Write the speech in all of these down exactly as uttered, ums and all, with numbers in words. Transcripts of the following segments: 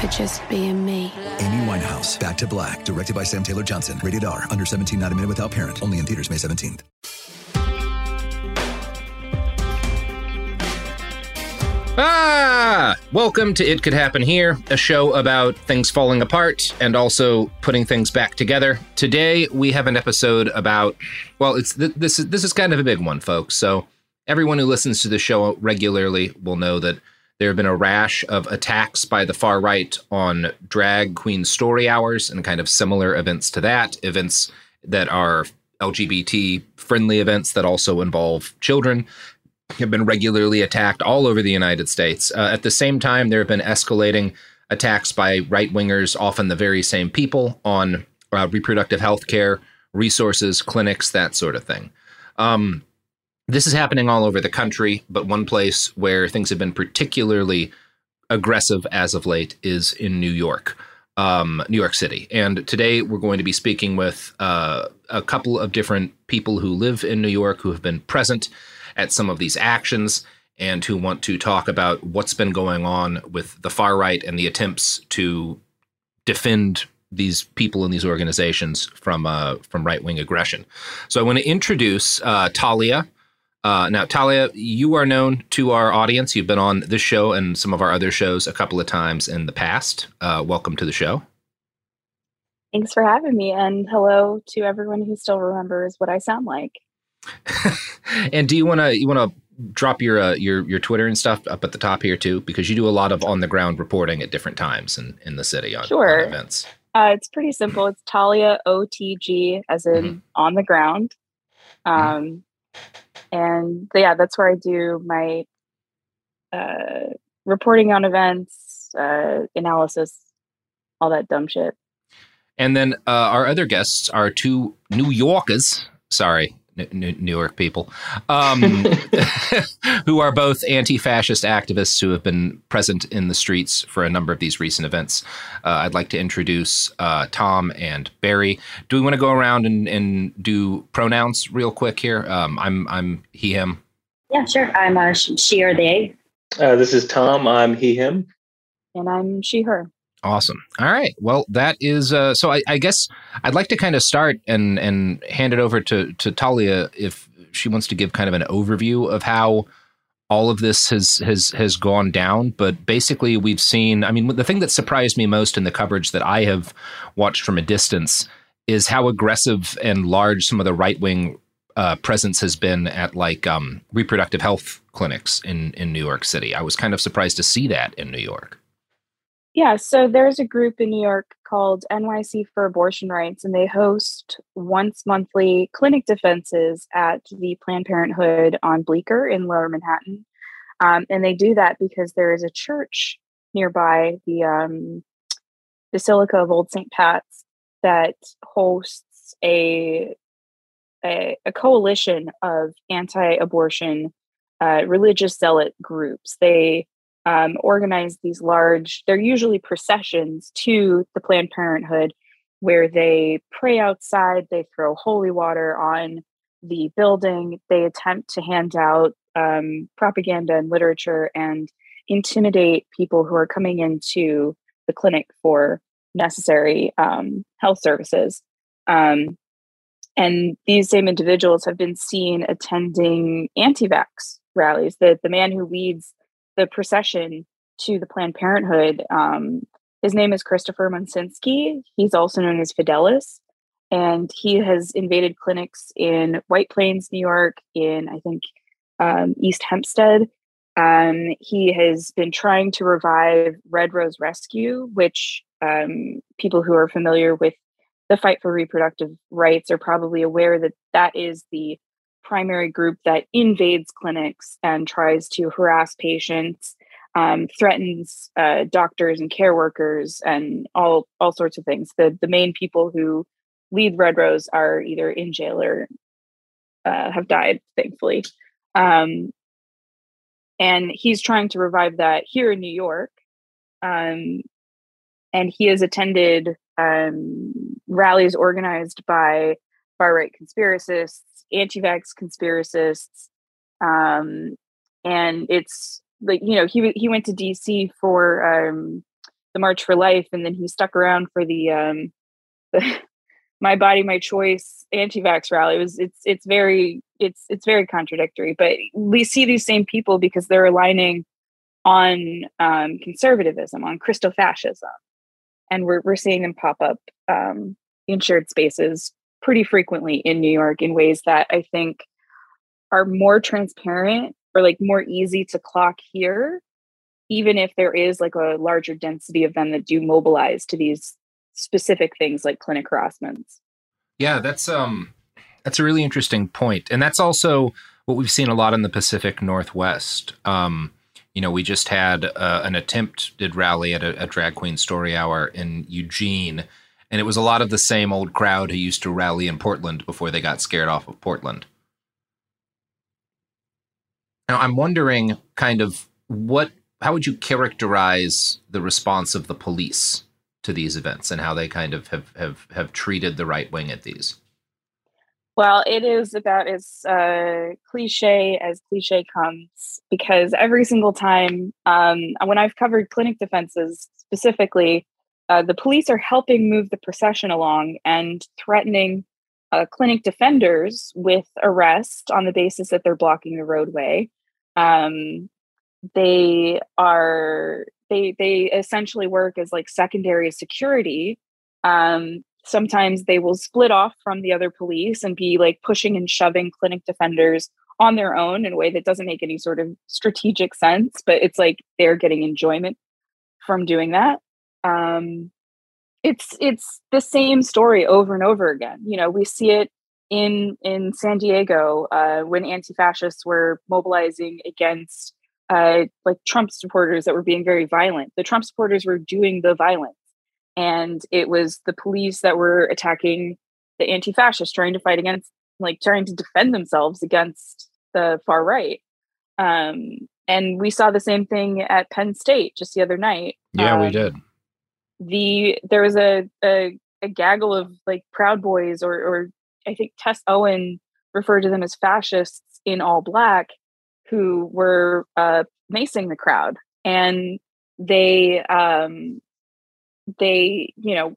for just being me. Amy Winehouse, Back to Black, directed by Sam Taylor Johnson. Rated R, under seventeen, not admitted without parent. Only in theaters May seventeenth. Ah! Welcome to It Could Happen Here, a show about things falling apart and also putting things back together. Today, we have an episode about, well, it's th- this is this is kind of a big one, folks. So everyone who listens to the show regularly will know that there have been a rash of attacks by the far right on drag queen story hours and kind of similar events to that, events that are L G B T-friendly events that also involve children have been regularly attacked all over the United States. Uh, at the same time, there have been escalating attacks by right-wingers, often the very same people, on uh, reproductive health care, resources, clinics, that sort of thing. Um This is happening all over the country, but one place where things have been particularly aggressive as of late is in New York, um, New York City. And today we're going to be speaking with uh, a couple of different people who live in New York who have been present at some of these actions and who want to talk about what's been going on with the far right and the attempts to defend these people in these organizations from uh, from right-wing aggression. So I want to introduce uh, Talia. Uh, now, Talia, you are known to our audience. You've been on this show and some of our other shows a couple of times in the past. Uh, welcome to the show. Thanks for having me. And hello to everyone who still remembers what I sound like. And do you want to you want to drop your, uh, your your Twitter and stuff up at the top here, too? Because you do a lot of on the ground reporting at different times in, in the city on, sure. on events. Uh, it's pretty simple. It's Talia O T G, as in mm-hmm. on the ground. Um, mm-hmm. And yeah, that's where I do my uh, reporting on events, uh, analysis, all that dumb shit. And then uh, our other guests are two New Yorkers, sorry, New, New York people, um, who are both anti-fascist activists who have been present in the streets for a number of these recent events. Uh, I'd like to introduce uh, Tom and Barry. Do we want to go around and, and do pronouns real quick here? Um, I'm I'm he, him. Yeah, sure. I'm uh, she or they. Uh, this is Tom. I'm he, him. And I'm she, her. Awesome. All right. Well, that is uh, so I, I guess I'd like to kind of start and and hand it over to, to Talia if she wants to give kind of an overview of how all of this has has has gone down. But basically, we've seen I mean, the thing that surprised me most in the coverage that I have watched from a distance is how aggressive and large some of the right wing uh, presence has been at like um, reproductive health clinics in, in New York City. I was kind of surprised to see that in New York. Yeah, so there's a group in New York called N Y C for Abortion Rights, and they host once monthly clinic defenses at the Planned Parenthood on Bleecker in Lower Manhattan. Um, and they do that because there is a church nearby, the um, Basilica of Old Saint Pat's, that hosts a, a, a coalition of anti-abortion uh, religious zealot groups. They Um, organize these large, they're usually processions to the Planned Parenthood where they pray outside, they throw holy water on the building, they attempt to hand out um, propaganda and literature and intimidate people who are coming into the clinic for necessary um, health services. Um, and these same individuals have been seen attending anti-vax rallies. The, the man who leads the procession to the Planned Parenthood, Um, his name is Christopher Muncinski. He's also known as Fidelis, and he has invaded clinics in White Plains, New York, in I think um, East Hempstead. Um, he has been trying to revive Red Rose Rescue, which um, people who are familiar with the fight for reproductive rights are probably aware that that is the primary group that invades clinics and tries to harass patients, um, threatens uh, doctors and care workers, and all all sorts of things. The the main people who lead Red Rose are either in jail or uh, have died, thankfully. Um, and he's trying to revive that here in New York. Um, and he has attended um, rallies organized by far-right conspiracists, anti-vax conspiracists, um, and it's like, you know, he he went to D C for um, the March for Life, and then he stuck around for the, um, the My Body, My Choice anti-vax rally. It was it's it's very it's it's very contradictory, but we see these same people because they're aligning on um, conservatism, on Christo fascism, and we're we're seeing them pop up um, in shared spaces pretty frequently in New York in ways that I think are more transparent or like more easy to clock here, even if there is like a larger density of them that do mobilize to these specific things like clinic harassments. Yeah, that's um, that's a really interesting point. And that's also what we've seen a lot in the Pacific Northwest. Um, you know, we just had uh, an attempted rally at a, a drag queen story hour in Eugene, and it was a lot of the same old crowd who used to rally in Portland before they got scared off of Portland. Now, I'm wondering kind of what, how would you characterize the response of the police to these events and how they kind of have, have, have treated the right wing at these? Well, it is about as uh, cliche as cliche comes, because every single time um, when I've covered clinic defenses specifically, Uh, the police are helping move the procession along and threatening uh, clinic defenders with arrest on the basis that they're blocking the roadway. Um, they are they they essentially work as like secondary security. Um, sometimes they will split off from the other police and be like pushing and shoving clinic defenders on their own in a way that doesn't make any sort of strategic sense, but it's like they're getting enjoyment from doing that. Um, it's, it's the same story over and over again. You know, we see it in, in San Diego, uh, when anti-fascists were mobilizing against, uh, like Trump supporters that were being very violent. The Trump supporters were doing the violence, and it was the police that were attacking the anti-fascists, trying to fight against, like trying to defend themselves against the far right. Um, and we saw the same thing at Penn State just the other night. Yeah, um, we did. The there was a, a a gaggle of like Proud Boys, or or I think Tess Owen referred to them as fascists in all black, who were uh, macing the crowd, and they um, they you know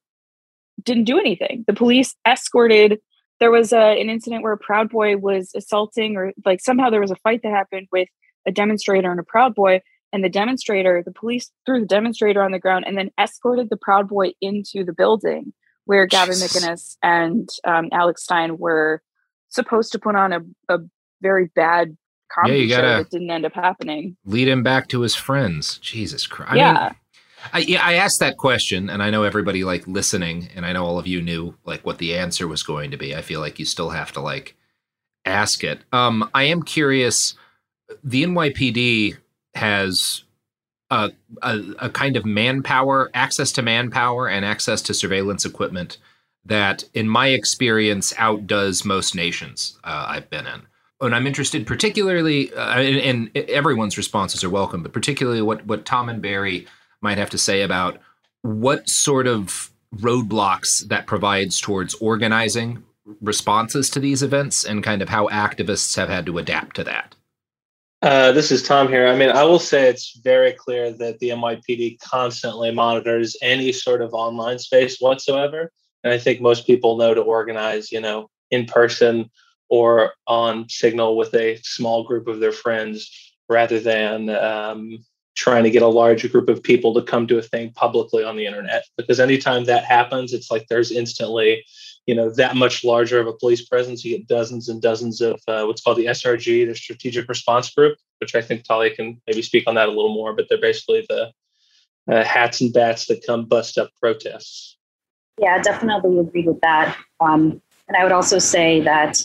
didn't do anything. The police escorted. There was a, an incident where a Proud Boy was assaulting, or like somehow there was a fight that happened with a demonstrator and a Proud Boy. And the demonstrator, the police threw the demonstrator on the ground and then escorted the Proud Boy into the building where Gavin McInnes and um, Alex Stein were supposed to put on a, a very bad comedy yeah, show that didn't end up happening. Lead him back to his friends. Jesus Christ. Yeah. I mean, I, yeah, I asked that question, and I know everybody like listening, and I know all of you knew like what the answer was going to be. I feel like you still have to like ask it. Um, I am curious. The N Y P D has a, a, a kind of manpower, access to manpower, and access to surveillance equipment that, in my experience, outdoes most nations uh, I've been in. And I'm interested particularly, uh, and, and everyone's responses are welcome, but particularly what what Tom and Barry might have to say about what sort of roadblocks that provides towards organizing responses to these events and kind of how activists have had to adapt to that. Uh, this is Tom here. I mean, I will say it's very clear that the N Y P D constantly monitors any sort of online space whatsoever. And I think most people know to organize, you know, in person or on Signal with a small group of their friends rather than um, trying to get a large group of people to come to a thing publicly on the internet. Because anytime that happens, it's like there's instantly, you know, that much larger of a police presence. You get dozens and dozens of uh, what's called the S R G, the Strategic Response Group, which I think Talia can maybe speak on that a little more, but they're basically the uh, hats and bats that come bust up protests. Yeah, definitely agree with that. Um, and I would also say that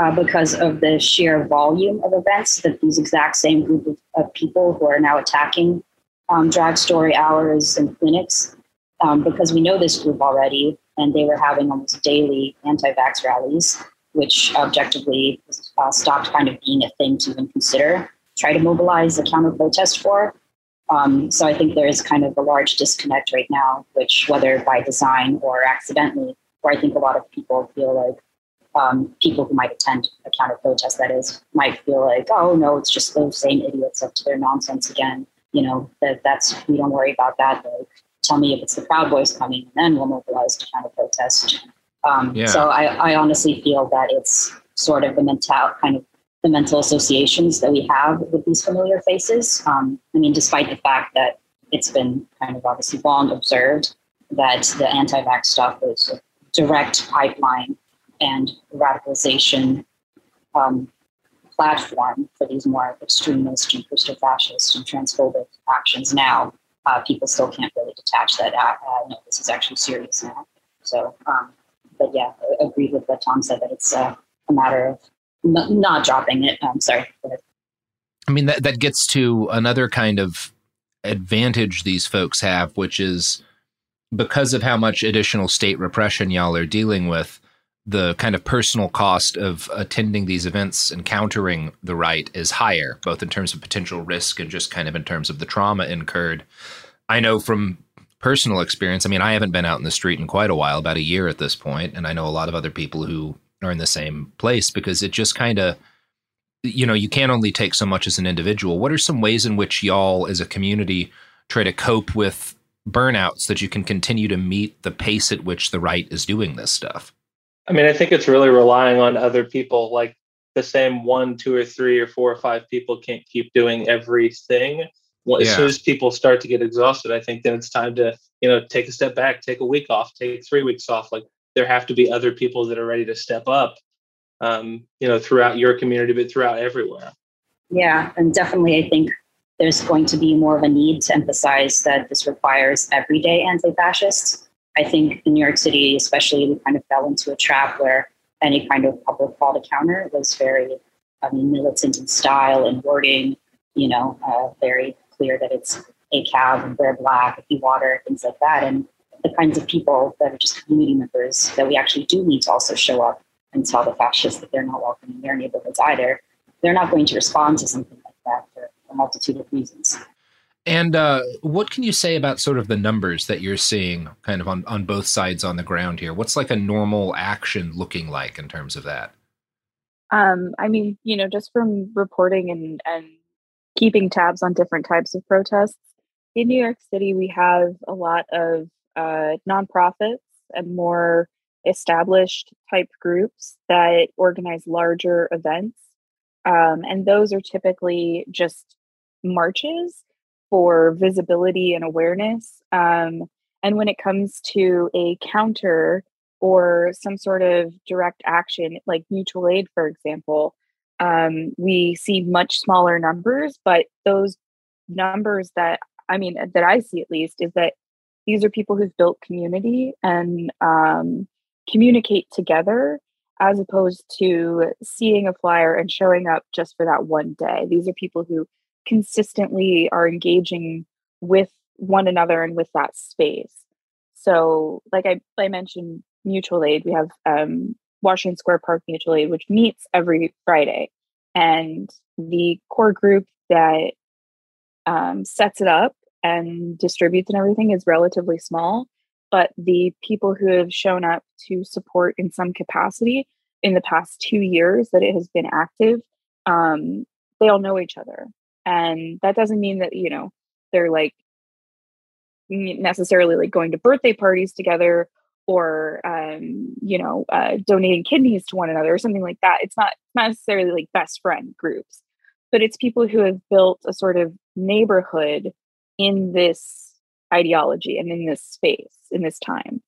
Uh, because of the sheer volume of events that these exact same group of, of people who are now attacking um, drag story hours and clinics, um, because we know this group already, and they were having almost daily anti-vax rallies, which objectively uh, stopped kind of being a thing to even consider, try to mobilize a counter-protest for. Um, so I think there is kind of a large disconnect right now, which whether by design or accidentally, where I think a lot of people feel like, Um, people who might attend a counter protest, that is, might feel like, oh, no, it's just those same idiots up to their nonsense again. You know, that that's, we don't worry about that. Like, tell me if it's the Proud Boys coming, and then we'll mobilize to counter protest. Um, yeah. So I, I honestly feel that it's sort of the mental, kind of the mental associations that we have with these familiar faces. Um, I mean, despite the fact that it's been kind of obviously long observed that the anti-vax stuff is a direct pipeline and radicalization um, platform for these more extremist and Christo-fascist and transphobic actions now, uh, people still can't really detach that. Uh, uh, no, this is actually serious now. So, um, but yeah, I agree with what Tom said, that it's uh, a matter of n- not dropping it. I'm sorry. I mean, that, that gets to another kind of advantage these folks have, which is because of how much additional state repression y'all are dealing with, the kind of personal cost of attending these events and countering the right is higher, both in terms of potential risk and just kind of in terms of the trauma incurred. I know from personal experience, I mean, I haven't been out in the street in quite a while, about a year at this point, and I know a lot of other people who are in the same place, because it just kind of, you know, you can't only take so much as an individual. What are some ways in which y'all as a community try to cope with burnout so that you can continue to meet the pace at which the right is doing this stuff? I mean, I think it's really relying on other people, like the same one, two or three or four or five people can't keep doing everything. Well, yeah. As soon as people start to get exhausted, I think then it's time to, you know, take a step back, take a week off, take three weeks off. Like there have to be other people that are ready to step up, um, you know, throughout your community, but throughout everywhere. Yeah, and definitely I think there's going to be more of a need to emphasize that this requires everyday anti-fascists. I think in New York City, especially, we kind of fell into a trap where any kind of public call to counter was very, I mean, militant in style and wording, you know, uh, very clear that it's A C A B and wear black, if you water, things like that. And the kinds of people that are just community members that we actually do need to also show up and tell the fascists that they're not welcome in their neighborhoods either. They're not going to respond to something like that for a multitude of reasons. And uh, what can you say about sort of the numbers that you're seeing kind of on, on both sides on the ground here? What's like a normal action looking like in terms of that? Um, I mean, you know, just from reporting and, and keeping tabs on different types of protests, in New York City, we have a lot of uh, nonprofits and more established type groups that organize larger events. Um, and those are typically just marches for visibility and awareness. Um, and when it comes to a counter or some sort of direct action, like mutual aid, for example, um, we see much smaller numbers, but those numbers that I mean, that I see at least, is that these are people who've built community and um, communicate together, as opposed to seeing a flyer and showing up just for that one day. These are people who consistently are engaging with one another and with that space. So like I, I mentioned, mutual aid, we have um, Washington Square Park Mutual Aid, which meets every Friday. And the core group that um, sets it up and distributes and everything is relatively small. But the people who have shown up to support in some capacity in the past two years that it has been active, um, they all know each other. And that doesn't mean that, you know, they're like necessarily like going to birthday parties together or, um, you know, uh, donating kidneys to one another or something like that. It's not, not necessarily like best friend groups, but it's people who have built a sort of neighborhood in this ideology and in this space, in this time.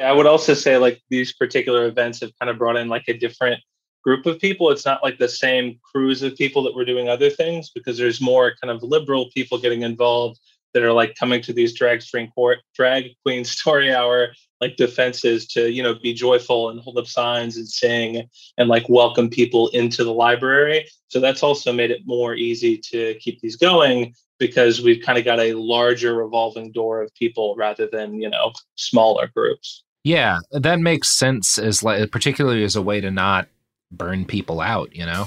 I would also say like these particular events have kind of brought in like a different group of people. It's not like the same crews of people that were doing other things, because there's more kind of liberal people getting involved that are like coming to these drag string court, drag queen story hour, like defenses to, you know, be joyful and hold up signs and sing and like welcome people into the library. So that's also made it more easy to keep these going, because we've kind of got a larger revolving door of people rather than, you know, smaller groups. Yeah, that makes sense, as like, particularly as a way to not burn people out, you know?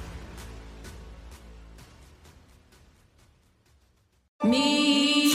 Me.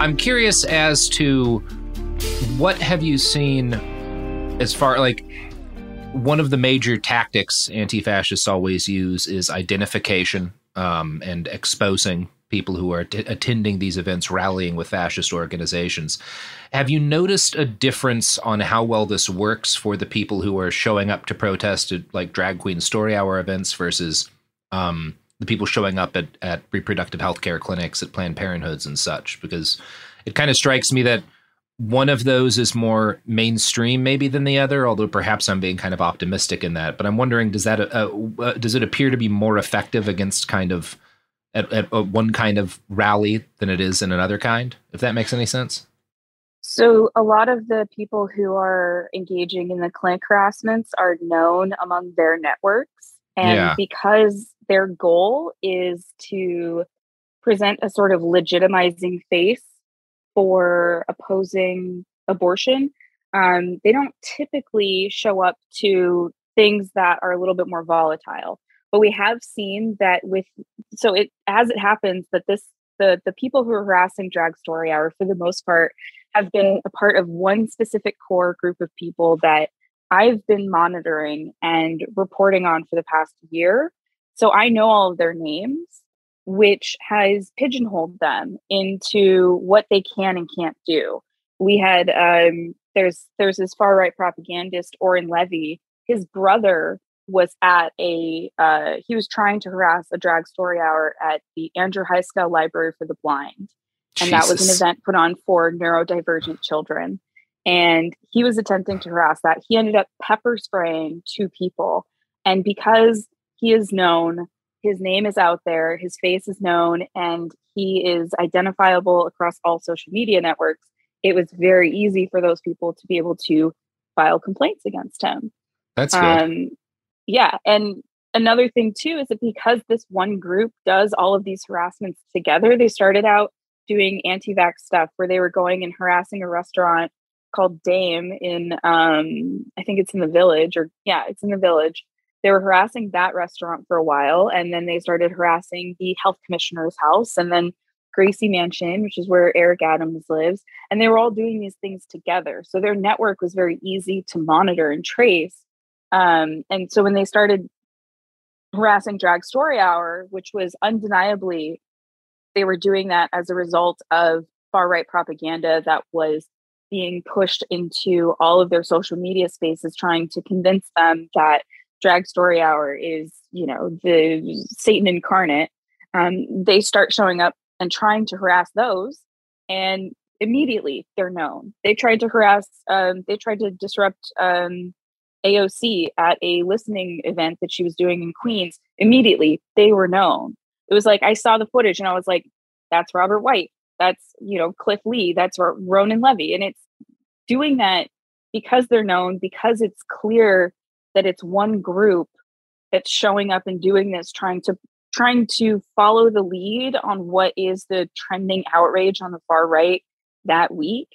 I'm curious as to what have you seen as far, like, one of the major tactics anti-fascists always use is identification um, and exposing people who are t- attending these events, rallying with fascist organizations. Have you noticed a difference on how well this works for the people who are showing up to protest at, like, drag queen story hour events versus um, the people showing up at, at reproductive health care clinics, at Planned Parenthoods and such? Because it kind of strikes me that one of those is more mainstream maybe than the other, although perhaps I'm being kind of optimistic in that. But I'm wondering, does that uh, uh, does it appear to be more effective against kind of at, at one kind of rally than it is in another kind, if that makes any sense? So a lot of the people who are engaging in the clinic harassments are known among their networks. And yeah. because their goal is to present a sort of legitimizing face for opposing abortion, um, they don't typically show up to things that are a little bit more volatile. But we have seen that with, so it as it happens that this the the people who are harassing Drag Story Hour for the most part have been a part of one specific core group of people that I've been monitoring and reporting on for the past year. So I know all of their names, which has pigeonholed them into what they can and can't do. We had, um, there's there's this far-right propagandist, Oren Levy. His brother was at a, uh, he was trying to harass a Drag Story Hour at the Andrew Heiskell Library for the Blind. And Jesus. That was an event put on for neurodivergent children. And he was attempting to harass that. He ended up pepper spraying two people. And because he is known, his name is out there, his face is known, and he is identifiable across all social media networks, it was very easy for those people to be able to file complaints against him. That's good. Um, yeah. And another thing, too, is that because this one group does all of these harassments together, they started out doing anti-vax stuff where they were going and harassing a restaurant called Dame in, um, I think it's in the Village or yeah, it's in the Village. They were harassing that restaurant for a while. And then they started harassing the health commissioner's house and then Gracie Mansion, which is where Eric Adams lives. And they were all doing these things together. So their network was very easy to monitor and trace. Um, and so when they started harassing Drag Story Hour, which was undeniably, they were doing that as a result of far-right propaganda that was being pushed into all of their social media spaces, trying to convince them that Drag Story Hour is, you know, the Satan incarnate. Um, they start showing up and trying to harass those, and immediately they're known. They tried to harass, um, they tried to disrupt um, A O C at a listening event that she was doing in Queens. Immediately they were known. It was like, I saw the footage and I was like, that's Robert White. That's, you know, Cliff Lee, that's Ronan Levy. And it's doing that because they're known, because it's clear that it's one group that's showing up and doing this, trying to trying to follow the lead on what is the trending outrage on the far right that week.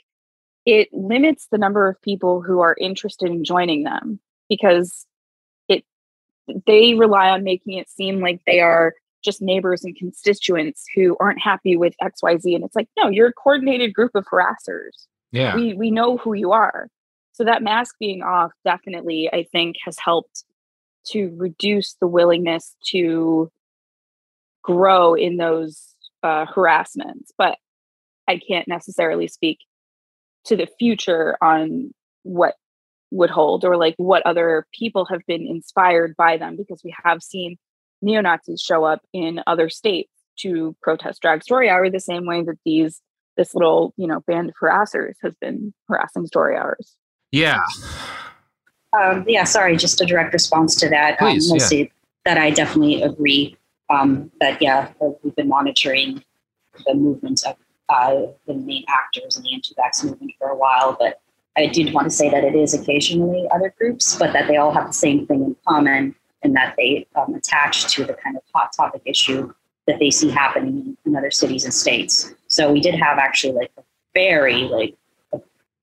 It limits the number of people who are interested in joining them because it they rely on making it seem like they are just neighbors and constituents who aren't happy with X Y Z. And it's like, no, you're a coordinated group of harassers. Yeah. We we know who you are. So that mask being off definitely, I think, has helped to reduce the willingness to grow in those uh, harassments. But I can't necessarily speak to the future on what would hold or like what other people have been inspired by them, because we have seen neo-Nazis show up in other states to protest Drag Story Hour the same way that these this little, you know, band of harassers has been harassing Story Hours. Yeah. Um, yeah, sorry, just a direct response to that. Please, um, yeah. That I definitely agree um, that, yeah, we've been monitoring the movement of uh, the main actors in the anti-vax movement for a while, but I did want to say that it is occasionally other groups, but that they all have the same thing in common, and that they um, attach to the kind of hot topic issue that they see happening in other cities and states. So we did have actually like a very, like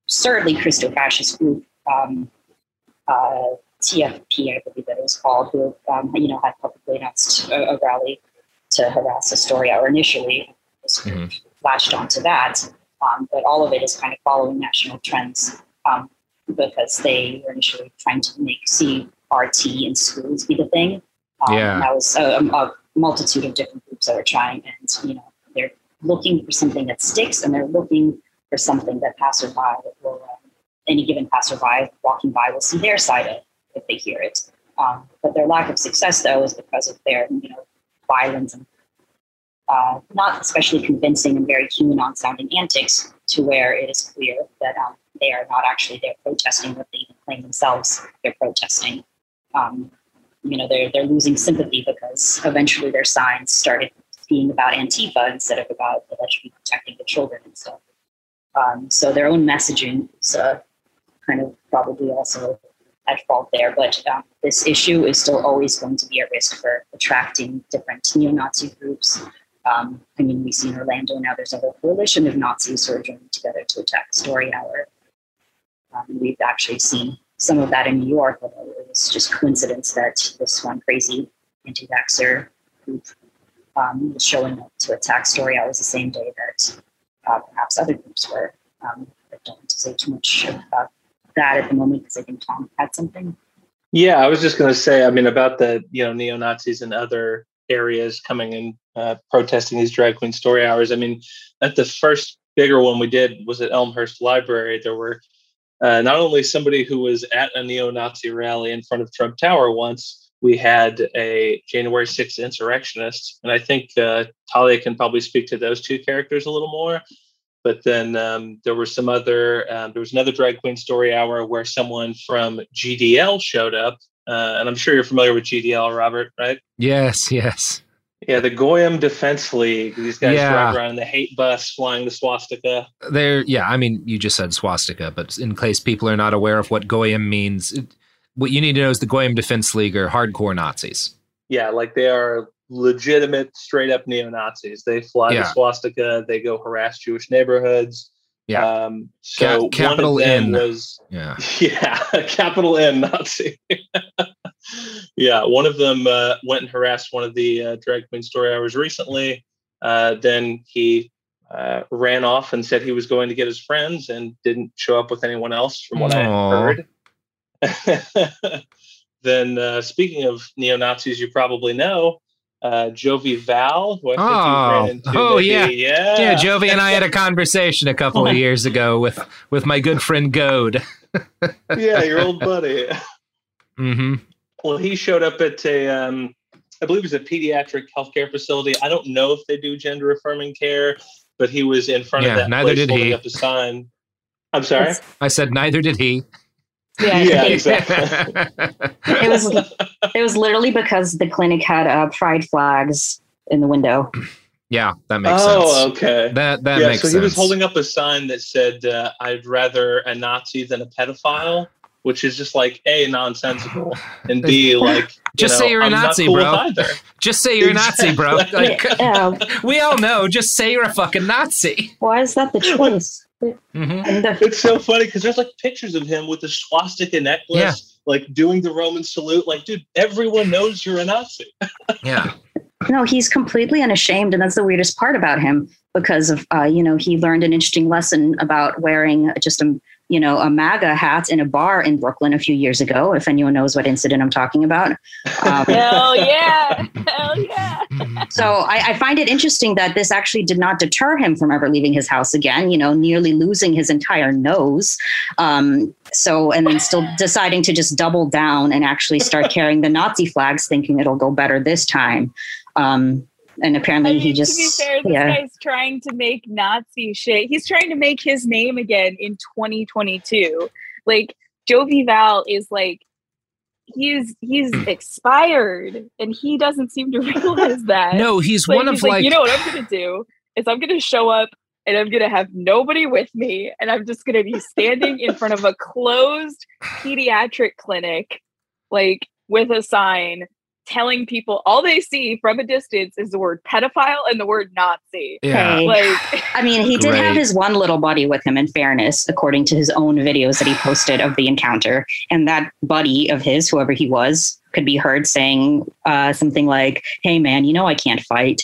absurdly Christo-fascist group, um, uh, T F P, I believe that it was called, who, um, you know, had publicly announced a, a rally to harass a story hour initially. This group mm-hmm. latched onto that. Um, but all of it is kind of following national trends um, because they were initially trying to make see R T in schools be the thing. Um, yeah. And that was a, a multitude of different groups that were trying, and you know, they're looking for something that sticks, and they're looking for something that passerby will, um, any given passerby walking by will see their side of if they hear it. Um, but their lack of success, though, is because of their, you know, violence and uh, not especially convincing and very QAnon-sounding antics, to where it is clear that um, they are not actually there protesting what they even claim themselves they're protesting. Um, you know, they're, they're losing sympathy because eventually their signs started being about Antifa instead of about that should be protecting the children and stuff. Um, so their own messaging is uh, kind of probably also at fault there. But um, this issue is still always going to be at risk for attracting different neo-Nazi groups. Um, I mean, we see in Orlando now there's a whole coalition of Nazis who are joining together to attack Story Hour. Um, we've actually seen some of that in New York, although it was just coincidence that this one crazy anti-vaxxer group um, was showing up to attack Story Hour the same day that uh, perhaps other groups were. Um, I don't want to say too much about that at the moment because I think Tom had something. Yeah, I was just going to say, I mean, about the you know neo-Nazis and other areas coming and uh, protesting these drag queen story hours. I mean, at the first bigger one we did was at Elmhurst Library. There were uh, not only somebody who was at a neo-Nazi rally in front of Trump Tower once, we had a January sixth insurrectionist. And I think uh, Talia can probably speak to those two characters a little more. But then um, there were some other, um, there was another drag queen story hour where someone from G D L showed up. Uh, and I'm sure you're familiar with G D L, Robert, right? Yes, yes. Yeah, the Goyim Defense League. These guys yeah. drive around in the hate bus flying the swastika. They're, yeah, I mean, you just said swastika, but in case people are not aware of what Goyim means, it, what you need to know is the Goyim Defense League are hardcore Nazis. Yeah, like they are legitimate, straight-up neo-Nazis. They fly yeah. the swastika. They go harass Jewish neighborhoods. Yeah. Um, so Cap- capital N was yeah, yeah, capital N Nazi. yeah, one of them uh, went and harassed one of the uh, drag queen story hours recently. Uh, then he uh, ran off and said he was going to get his friends and didn't show up with anyone else, from what Aww. I heard. Then, uh, speaking of neo Nazis, you probably know. Uh, Jovi Val. Who I oh, think you ran into oh yeah. yeah. Yeah. Jovi and I had a conversation a couple of years ago with, with my good friend Goad. yeah. Your old buddy. Mm-hmm. Well, he showed up at a, um, I believe it was a pediatric healthcare facility. I don't know if they do gender affirming care, but he was in front yeah, of that neither place did holding he. up a sign. I'm sorry. It's, I said, neither did he. Yeah, yeah, exactly. it was it was literally because the clinic had uh, pride flags in the window. Yeah, that makes oh, sense. Oh, okay. That that yeah, makes so sense. So he was holding up a sign that said, uh, "I'd rather a Nazi than a pedophile," which is just like A, nonsensical, and B, like just say you're a Nazi, bro. Just say you're a Nazi, bro. We all know. Just say you're a fucking Nazi. Why is that the choice? Mm-hmm. It's so funny because there's like pictures of him with the swastika necklace, yeah. like doing the Roman salute. Like, dude, everyone knows you're a Nazi. yeah. No, he's completely unashamed. And that's the weirdest part about him because of, uh, you know, he learned an interesting lesson about wearing just a, you know, a MAGA hat in a bar in Brooklyn a few years ago. If anyone knows what incident I'm talking about. Um, Hell yeah. Hell yeah. So I, I find it interesting that this actually did not deter him from ever leaving his house again, you know, nearly losing his entire nose. Um, so, and then still deciding to just double down and actually start carrying the Nazi flags, thinking it'll go better this time. Um, and apparently I mean, he just, to be fair, this yeah. guy's trying to make Nazi shit. He's trying to make his name again in twenty twenty-two. Like Jovi Val is like, He's he's expired, and he doesn't seem to realize that. No, he's like, one of he's like, like you know what I'm going to do is I'm going to show up, and I'm going to have nobody with me, and I'm just going to be standing in front of a closed pediatric clinic, like with a sign telling people all they see from a distance is the word pedophile and the word Nazi. Yeah. Hey. Like, I mean, he did Great. have his one little buddy with him, in fairness, according to his own videos that he posted of the encounter. And that buddy of his, whoever he was, could be heard saying uh, something like, "Hey, man, you know I can't fight."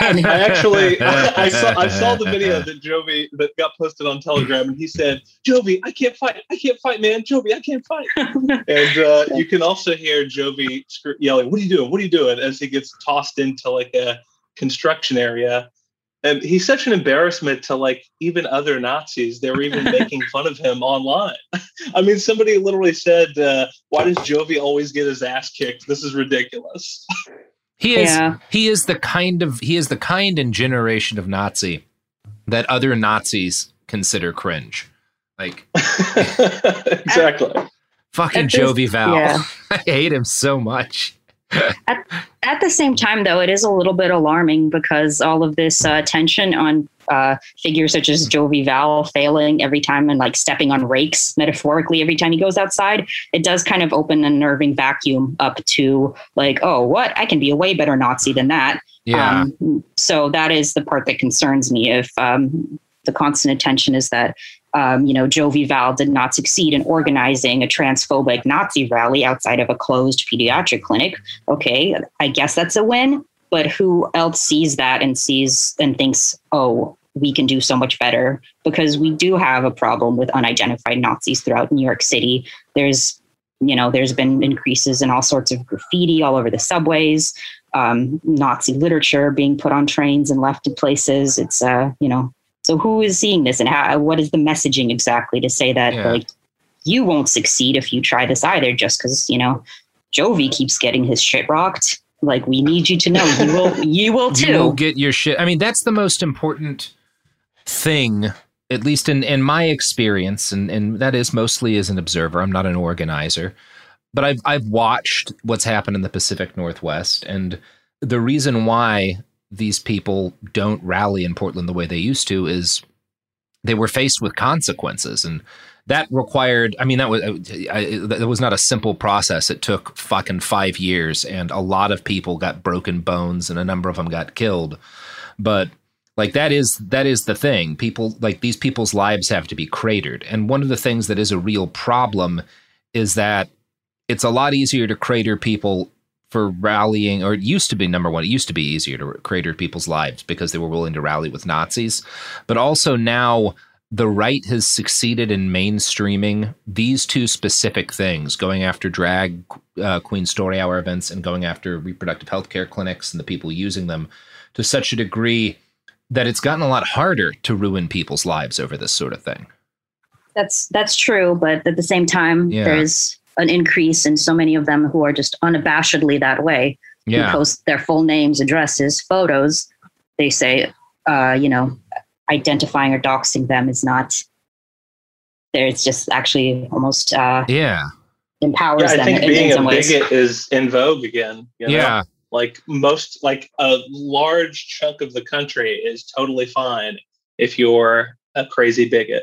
And I actually, I, I saw I saw the video that Jovi that got posted on Telegram, and he said, "Jovi, I can't fight, I can't fight, man, Jovi, I can't fight." And uh, you can also hear Jovi yelling, "What are you doing? What are you doing?" as he gets tossed into like a construction area. And he's such an embarrassment to like even other Nazis. They were even making fun of him online. I mean, somebody literally said, uh, "Why does Jovi always get his ass kicked? This is ridiculous." He is yeah. he is the kind of he is the kind and generation of Nazi that other Nazis consider cringe. Like exactly. Fucking Jovi Val. Yeah. I hate him so much. At, At the same time, though, it is a little bit alarming because all of this uh, attention on uh, figures such as Jovi Val failing every time and like stepping on rakes metaphorically every time he goes outside, it does kind of open an unnerving vacuum up to like, oh, what? I can be a way better Nazi than that. Yeah. Um, so that is the part that concerns me. If um, the constant attention is that, um, you know, Jovi Val did not succeed in organizing a transphobic Nazi rally outside of a closed pediatric clinic. OK, I guess that's a win. But who else sees that and sees and thinks, oh, we can do so much better? Because we do have a problem with unidentified Nazis throughout New York City. There's, you know, there's been increases in all sorts of graffiti all over the subways. Um, Nazi literature being put on trains and left in places. It's, uh, you know, so who is seeing this and how, what is the messaging exactly to say that yeah. like you won't succeed if you try this either, just because, you know, Jovi keeps getting his shit rocked. Like, we need you to know you will, you will too. You will get your shit. I mean, that's the most important thing, at least in, in my experience. And, and that is mostly as an observer. I'm not an organizer. But I've I've watched what's happened in the Pacific Northwest, and the reason why these people don't rally in Portland the way they used to is they were faced with consequences, and that required. I mean, that was I, that was not a simple process. It took fucking five years, and a lot of people got broken bones, and a number of them got killed. But like that is that is the thing. People like these people's lives have to be cratered, and one of the things that is a real problem is that. It's a lot easier to crater people for rallying, or it used to be number one. It used to be easier to crater people's lives because they were willing to rally with Nazis. But also now the right has succeeded in mainstreaming these two specific things, going after drag uh, queen story hour events and going after reproductive health care clinics and the people using them to such a degree that it's gotten a lot harder to ruin people's lives over this sort of thing. That's that's true. But at the same time, yeah. there's... an increase in so many of them who are just unabashedly that way. Yeah. Who post their full names, addresses, photos. They say, uh, you know, identifying or doxing them is not there. It's just actually almost uh, yeah empowers yeah, I them. I think in, being in some a ways. bigot is in vogue again. You know? Yeah. Like most, like a large chunk of the country is totally fine if you're a crazy bigot.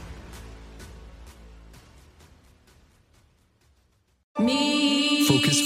Me. Focus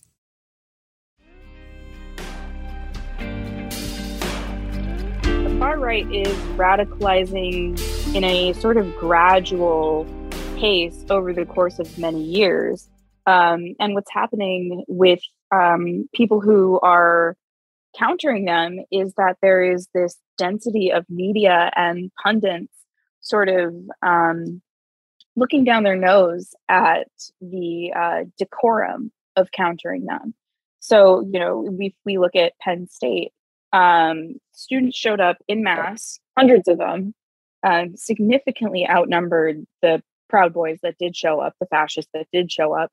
The far right is radicalizing in a sort of gradual pace over the course of many years. Um, and what's happening with um, people who are countering them is that there is this density of media and pundits sort of um, looking down their nose at the uh, decorum of countering them. So, you know, we we look at Penn State. Um, students showed up in mass, hundreds of them, um, significantly outnumbered the Proud Boys that did show up, the fascists that did show up,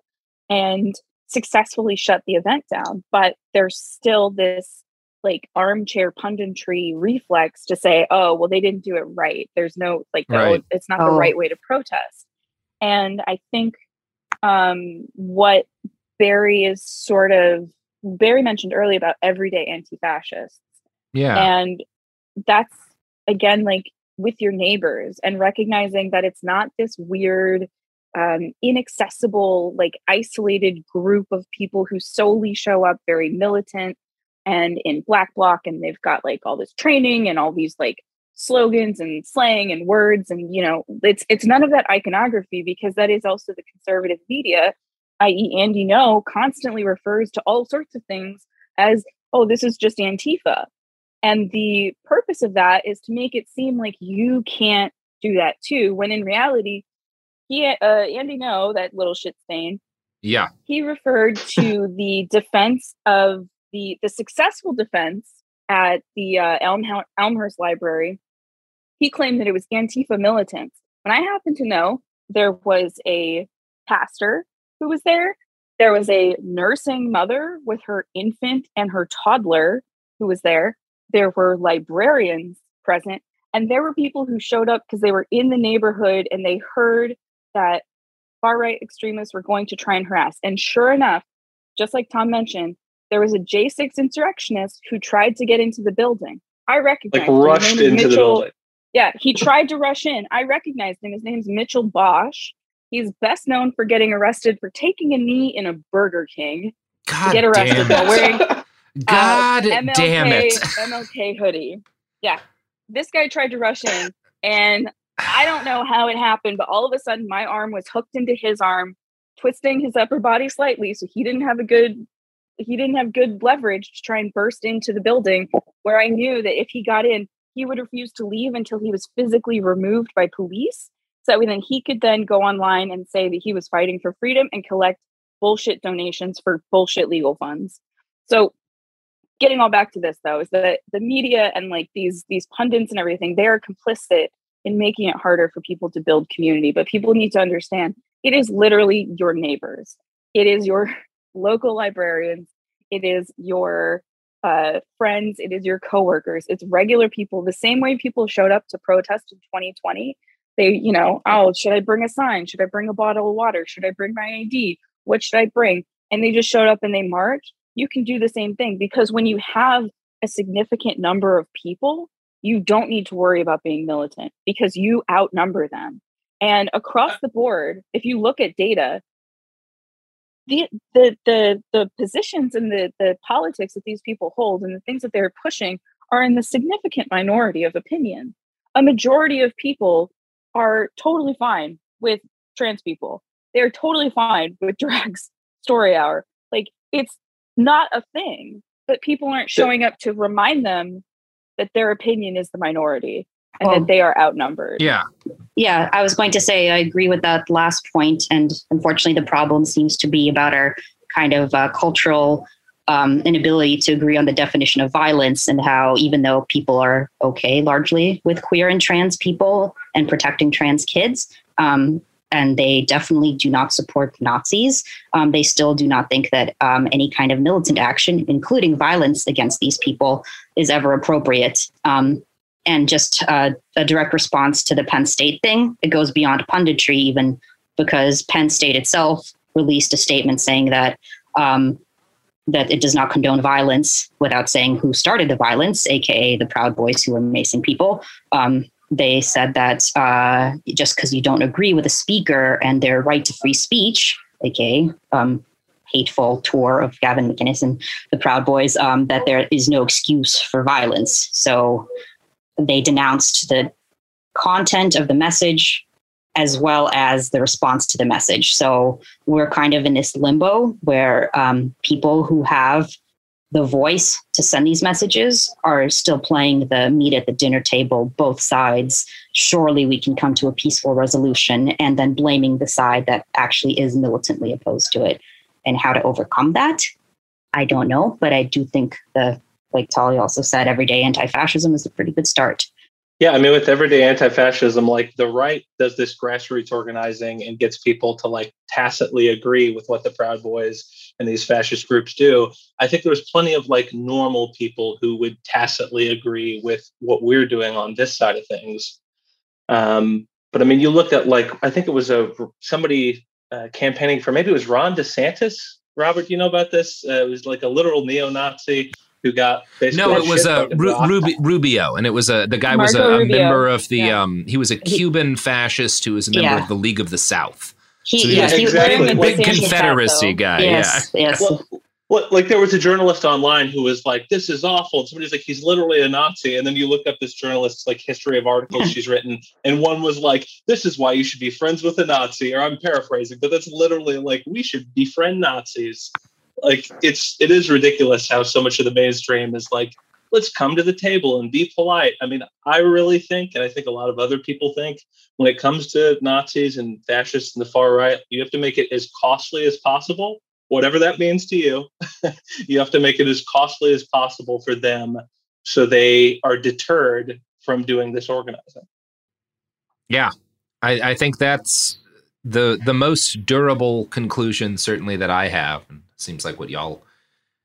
and successfully shut the event down. But there's still this like armchair punditry reflex to say, oh, well, they didn't do it right. There's no like, right. oh, it's not oh. the right way to protest. And I think um, what Barry is sort of, Barry mentioned earlier about everyday anti-fascists. Yeah. And that's, again, like with your neighbors and recognizing that it's not this weird, um, inaccessible, like isolated group of people who solely show up very militant and in Black Bloc, and they've got like all this training and all these like slogans and slang and words. And, you know, it's, it's none of that iconography, because that is also the conservative media, that is. Andy No, constantly refers to all sorts of things as, oh, this is just Antifa. And the purpose of that is to make it seem like you can't do that too, when in reality, he, uh, Andy No, that little shit stain, yeah, he referred to the defense of the the successful defense at the uh, Elm, Elmhurst Library. He claimed that it was Antifa militants. And I happen to know there was a pastor who was there. There was a nursing mother with her infant and her toddler who was there. There were librarians present, and there were people who showed up because they were in the neighborhood and they heard that far-right extremists were going to try and harass. And sure enough, just like Tom mentioned, there was a J six insurrectionist who tried to get into the building. I recognized like rushed him. His name's into Mitchell, the building. Yeah, he tried to rush in. I recognized him. His name's Mitchell Bosch. He's best known for getting arrested for taking a knee in a Burger King. God to get arrested damn it. While wearing God uh, M L K, damn it. M L K hoodie. Yeah. This guy tried to rush in, and I don't know how it happened, but all of a sudden my arm was hooked into his arm, twisting his upper body slightly, so he didn't have a good he didn't have good leverage to try and burst into the building, where I knew that if he got in, he would refuse to leave until he was physically removed by police. So then he could then go online and say that he was fighting for freedom and collect bullshit donations for bullshit legal funds. So getting all back to this, though, is that the media and like these these pundits and everything, they are complicit in making it harder for people to build community. But people need to understand it is literally your neighbors. It is your local librarians. It is your uh, friends. It is your coworkers. It's regular people. The same way people showed up to protest in twenty twenty. They, you know, oh, should I bring a sign? Should I bring a bottle of water? Should I bring my I D? What should I bring? And they just showed up and they marched. You can do the same thing, because when you have a significant number of people, you don't need to worry about being militant because you outnumber them. And across the board, if you look at data, the the the, the positions and the, the politics that these people hold and the things that they're pushing are in the significant minority of opinion. A majority of people are totally fine with trans people. They're totally fine with drags, story hour. Like, it's not a thing, but people aren't showing up to remind them that their opinion is the minority and well, that they are outnumbered. Yeah. Yeah. I was going to say, I agree with that last point. And unfortunately, the problem seems to be about our kind of uh, cultural um, inability to agree on the definition of violence, and how, even though people are okay largely with queer and trans people and protecting trans kids, um, and they definitely do not support Nazis, um, they still do not think that um, any kind of militant action, including violence against these people, is ever appropriate. Um, and just uh, a direct response to the Penn State thing, it goes beyond punditry even, because Penn State itself released a statement saying that um, that it does not condone violence without saying who started the violence, aka the Proud Boys, who were macing people. Um, they said that uh, just because you don't agree with a speaker and their right to free speech, aka um, hateful tour of Gavin McInnes and the Proud Boys, um, that there is no excuse for violence. So they denounced the content of the message as well as the response to the message. So we're kind of in this limbo where um, people who have the voice to send these messages are still playing the meat at the dinner table, both sides. Surely we can come to a peaceful resolution, and then blaming the side that actually is militantly opposed to it. And how to overcome that, I don't know. But I do think the, like Talia also said, everyday anti-fascism is a pretty good start. Yeah, I mean, with everyday anti-fascism, like the right does this grassroots organizing and gets people to like tacitly agree with what the Proud Boys and these fascist groups do. I think there's plenty of like normal people who would tacitly agree with what we're doing on this side of things. Um, but I mean, you look at like, I think it was a somebody uh, campaigning for, maybe it was Ron DeSantis. Robert, you know about this? Uh, it was like a literal neo-Nazi who got basically no, it was a Ru- Rubio, and it was a the guy Marco was a, a member of the yeah. um, he was a Cuban he, fascist who was a member yeah. of the League of the South. He, so he yeah, was exactly. Big like, Confederacy guy. Yes, yeah. yes. Well, well, like there was a journalist online who was like, "This is awful," and somebody's like, "He's literally a Nazi." And then you look up this journalist's like history of articles she's written, and one was like, "This is why you should be friends with a Nazi," or I'm paraphrasing, but that's literally like, we should befriend Nazis. Like it's it is ridiculous how so much of the mainstream is like, let's come to the table and be polite. I mean, I really think, and I think a lot of other people think, when it comes to Nazis and fascists and the far right, you have to make it as costly as possible, whatever that means to you. You have to make it as costly as possible for them so they are deterred from doing this organizing. Yeah, I, I think that's the the most durable conclusion, certainly, that I have. Seems like what y'all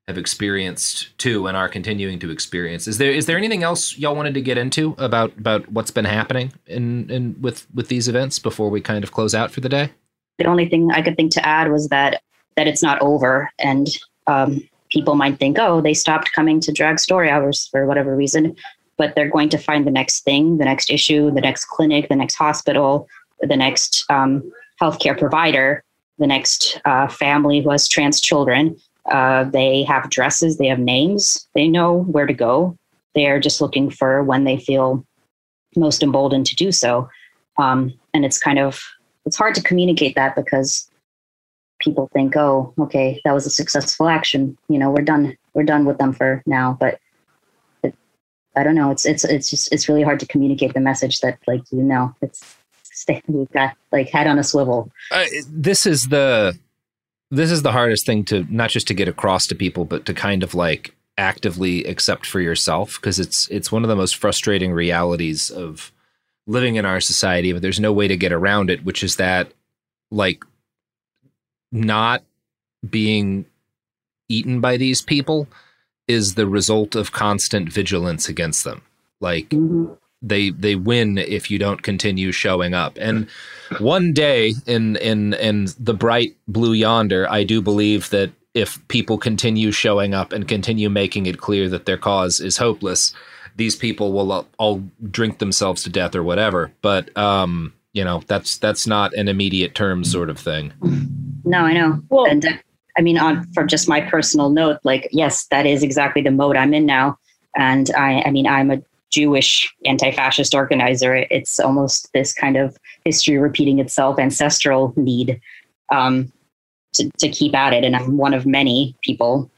have experienced too, and are continuing to experience. Is there is there anything else y'all wanted to get into about about what's been happening in, in with with these events before we kind of close out for the day? The only thing I could think to add was that that it's not over, and um, people might think, oh, they stopped coming to drag story hours for whatever reason, but they're going to find the next thing, the next issue, the next clinic, the next hospital, the next um, healthcare provider. The next uh, family who has trans children, uh, they have addresses, they have names, they know where to go. They're just looking for when they feel most emboldened to do so. Um, and it's kind of, it's hard to communicate that because people think, oh, okay, that was a successful action. You know, we're done, we're done with them for now. But it, I don't know, it's, it's, it's just, it's really hard to communicate the message that like, you know, it's, we've got like head on a swivel. Uh, this is the this is the hardest thing to not just to get across to people, but to kind of like actively accept for yourself, because it's it's one of the most frustrating realities of living in our society. But there's no way to get around it, which is that like not being eaten by these people is the result of constant vigilance against them. Like. Mm-hmm. They they win if you don't continue showing up. And one day in in in the bright blue yonder, I do believe that if people continue showing up and continue making it clear that their cause is hopeless, these people will all, all drink themselves to death or whatever. But um, you know, that's that's not an immediate term sort of thing. No, I know. Well, and uh, I mean, on from just my personal note, like yes, that is exactly the mode I'm in now. And I I mean, I'm a Jewish anti-fascist organizer. It's almost this kind of history repeating itself, ancestral need um, to, to keep at it. And I'm one of many people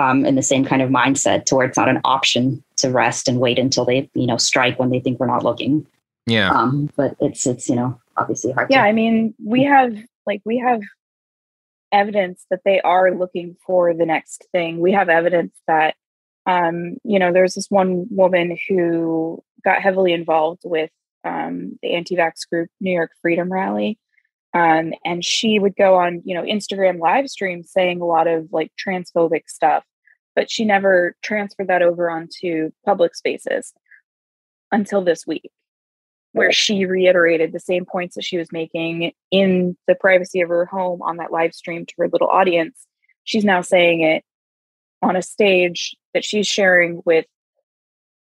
um, in the same kind of mindset to where it's not an option to rest and wait until they, you know, strike when they think we're not looking. Yeah. Um, but it's, it's, you know, obviously hard. Yeah. To- I mean, we have like, we have evidence that they are looking for the next thing. We have evidence that Um, you know, there's this one woman who got heavily involved with um, the anti-vax group, New York Freedom Rally. Um, and she would go on, you know, Instagram live streams saying a lot of like transphobic stuff, but she never transferred that over onto public spaces until this week, where she reiterated the same points that she was making in the privacy of her home on that live stream to her little audience. She's now saying it on a stage that she's sharing with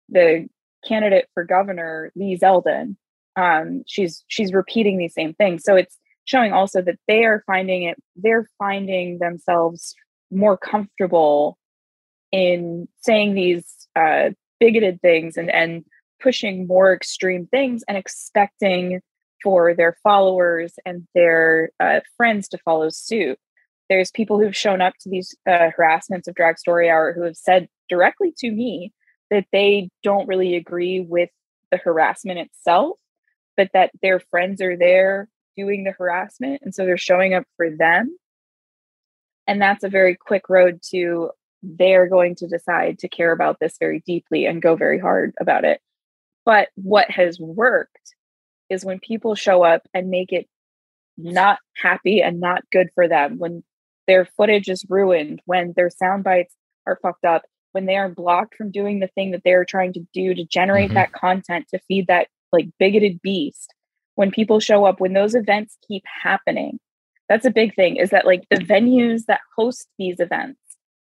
the candidate for governor, Lee Zeldin, um, she's she's repeating these same things. So it's showing also that they are finding it, they're finding themselves more comfortable in saying these uh, bigoted things and, and pushing more extreme things and expecting for their followers and their uh, friends to follow suit. There's people who've shown up to these uh, harassments of Drag Story Hour who have said directly to me that they don't really agree with the harassment itself, but that their friends are there doing the harassment. And so they're showing up for them. And that's a very quick road to they're going to decide to care about this very deeply and go very hard about it. But what has worked is when people show up and make it not happy and not good for them, when their footage is ruined, when their sound bites are fucked up, when they are blocked from doing the thing that they are trying to do to generate mm-hmm. that content, to feed that like bigoted beast. When people show up, when those events keep happening, that's a big thing, is that like the venues that host these events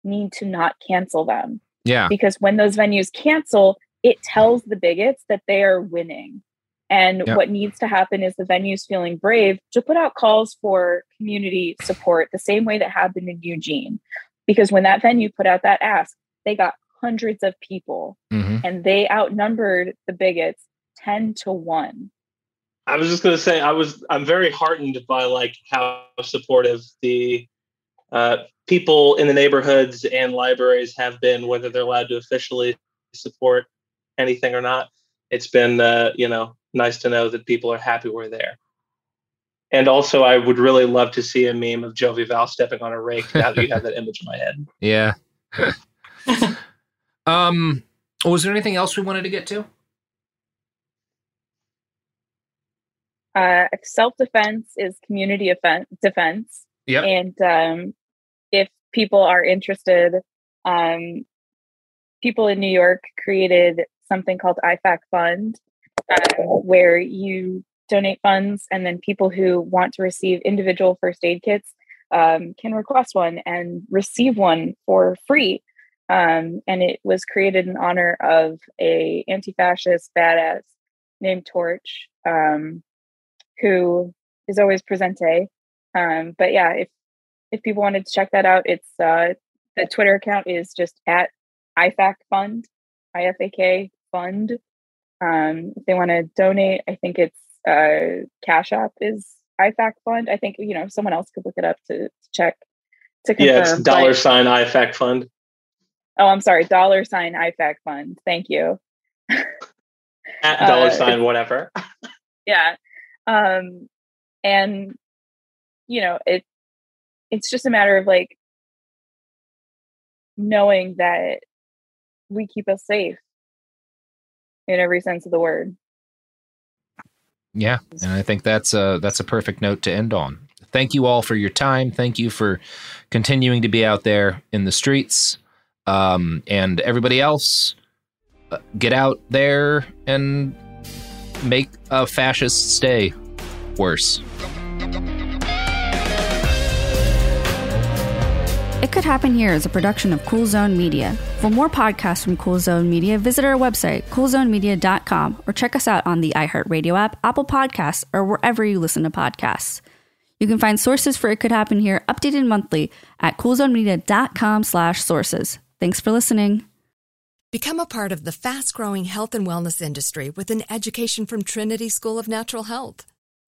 need to not cancel them. Yeah. Because when those venues cancel, it tells the bigots that they are winning. And yeah. what needs to happen is the venues feeling brave to put out calls for community support the same way that happened in Eugene. Because when that venue put out that ask, they got hundreds of people mm-hmm. and they outnumbered the bigots ten to one. I was just going to say, I was, I'm very heartened by like how supportive the uh, people in the neighborhoods and libraries have been, whether they're allowed to officially support anything or not. It's been, uh, you know, nice to know that people are happy we're there. And also, I would really love to see a meme of Jovi Val stepping on a rake now that you have that image in my head. Yeah. um, was there anything else we wanted to get to? Uh, self-defense is community offen- defense. Yep. And um, if people are interested, um, people in New York created something called I FAK Fund, uh, where you donate funds and then people who want to receive individual first aid kits um, can request one and receive one for free. Um, and it was created in honor of a anti-fascist badass named Torch, um, who is always presente. Um, but yeah, if if people wanted to check that out, it's uh, the Twitter account is just at I FAK Fund, I F A K Fund. Um, if they want to donate, I think it's uh, Cash App is I FAK Fund. I think, you know, someone else could look it up to, to check, to confirm. Yeah, it's dollar but, sign I FAK Fund. Oh, I'm sorry. Dollar sign I FAK Fund. Thank you. At dollar uh, sign whatever. Yeah. Um, and, you know, it it's just a matter of like knowing that we keep us safe in every sense of the word. Yeah. And I think that's a, that's a perfect note to end on. Thank you all for your time. Thank you for continuing to be out there in the streets. Um, and everybody else, uh, get out there and make a fascist stay worse. It Could Happen Here is a production of Cool Zone Media. For more podcasts from Cool Zone Media, visit our website, cool zone media dot com, or check us out on the iHeartRadio app, Apple Podcasts, or wherever you listen to podcasts. You can find sources for It Could Happen Here updated monthly at cool zone media dot com slash sources. Thanks for listening. Become a part of the fast-growing health and wellness industry with an education from Trinity School of Natural Health.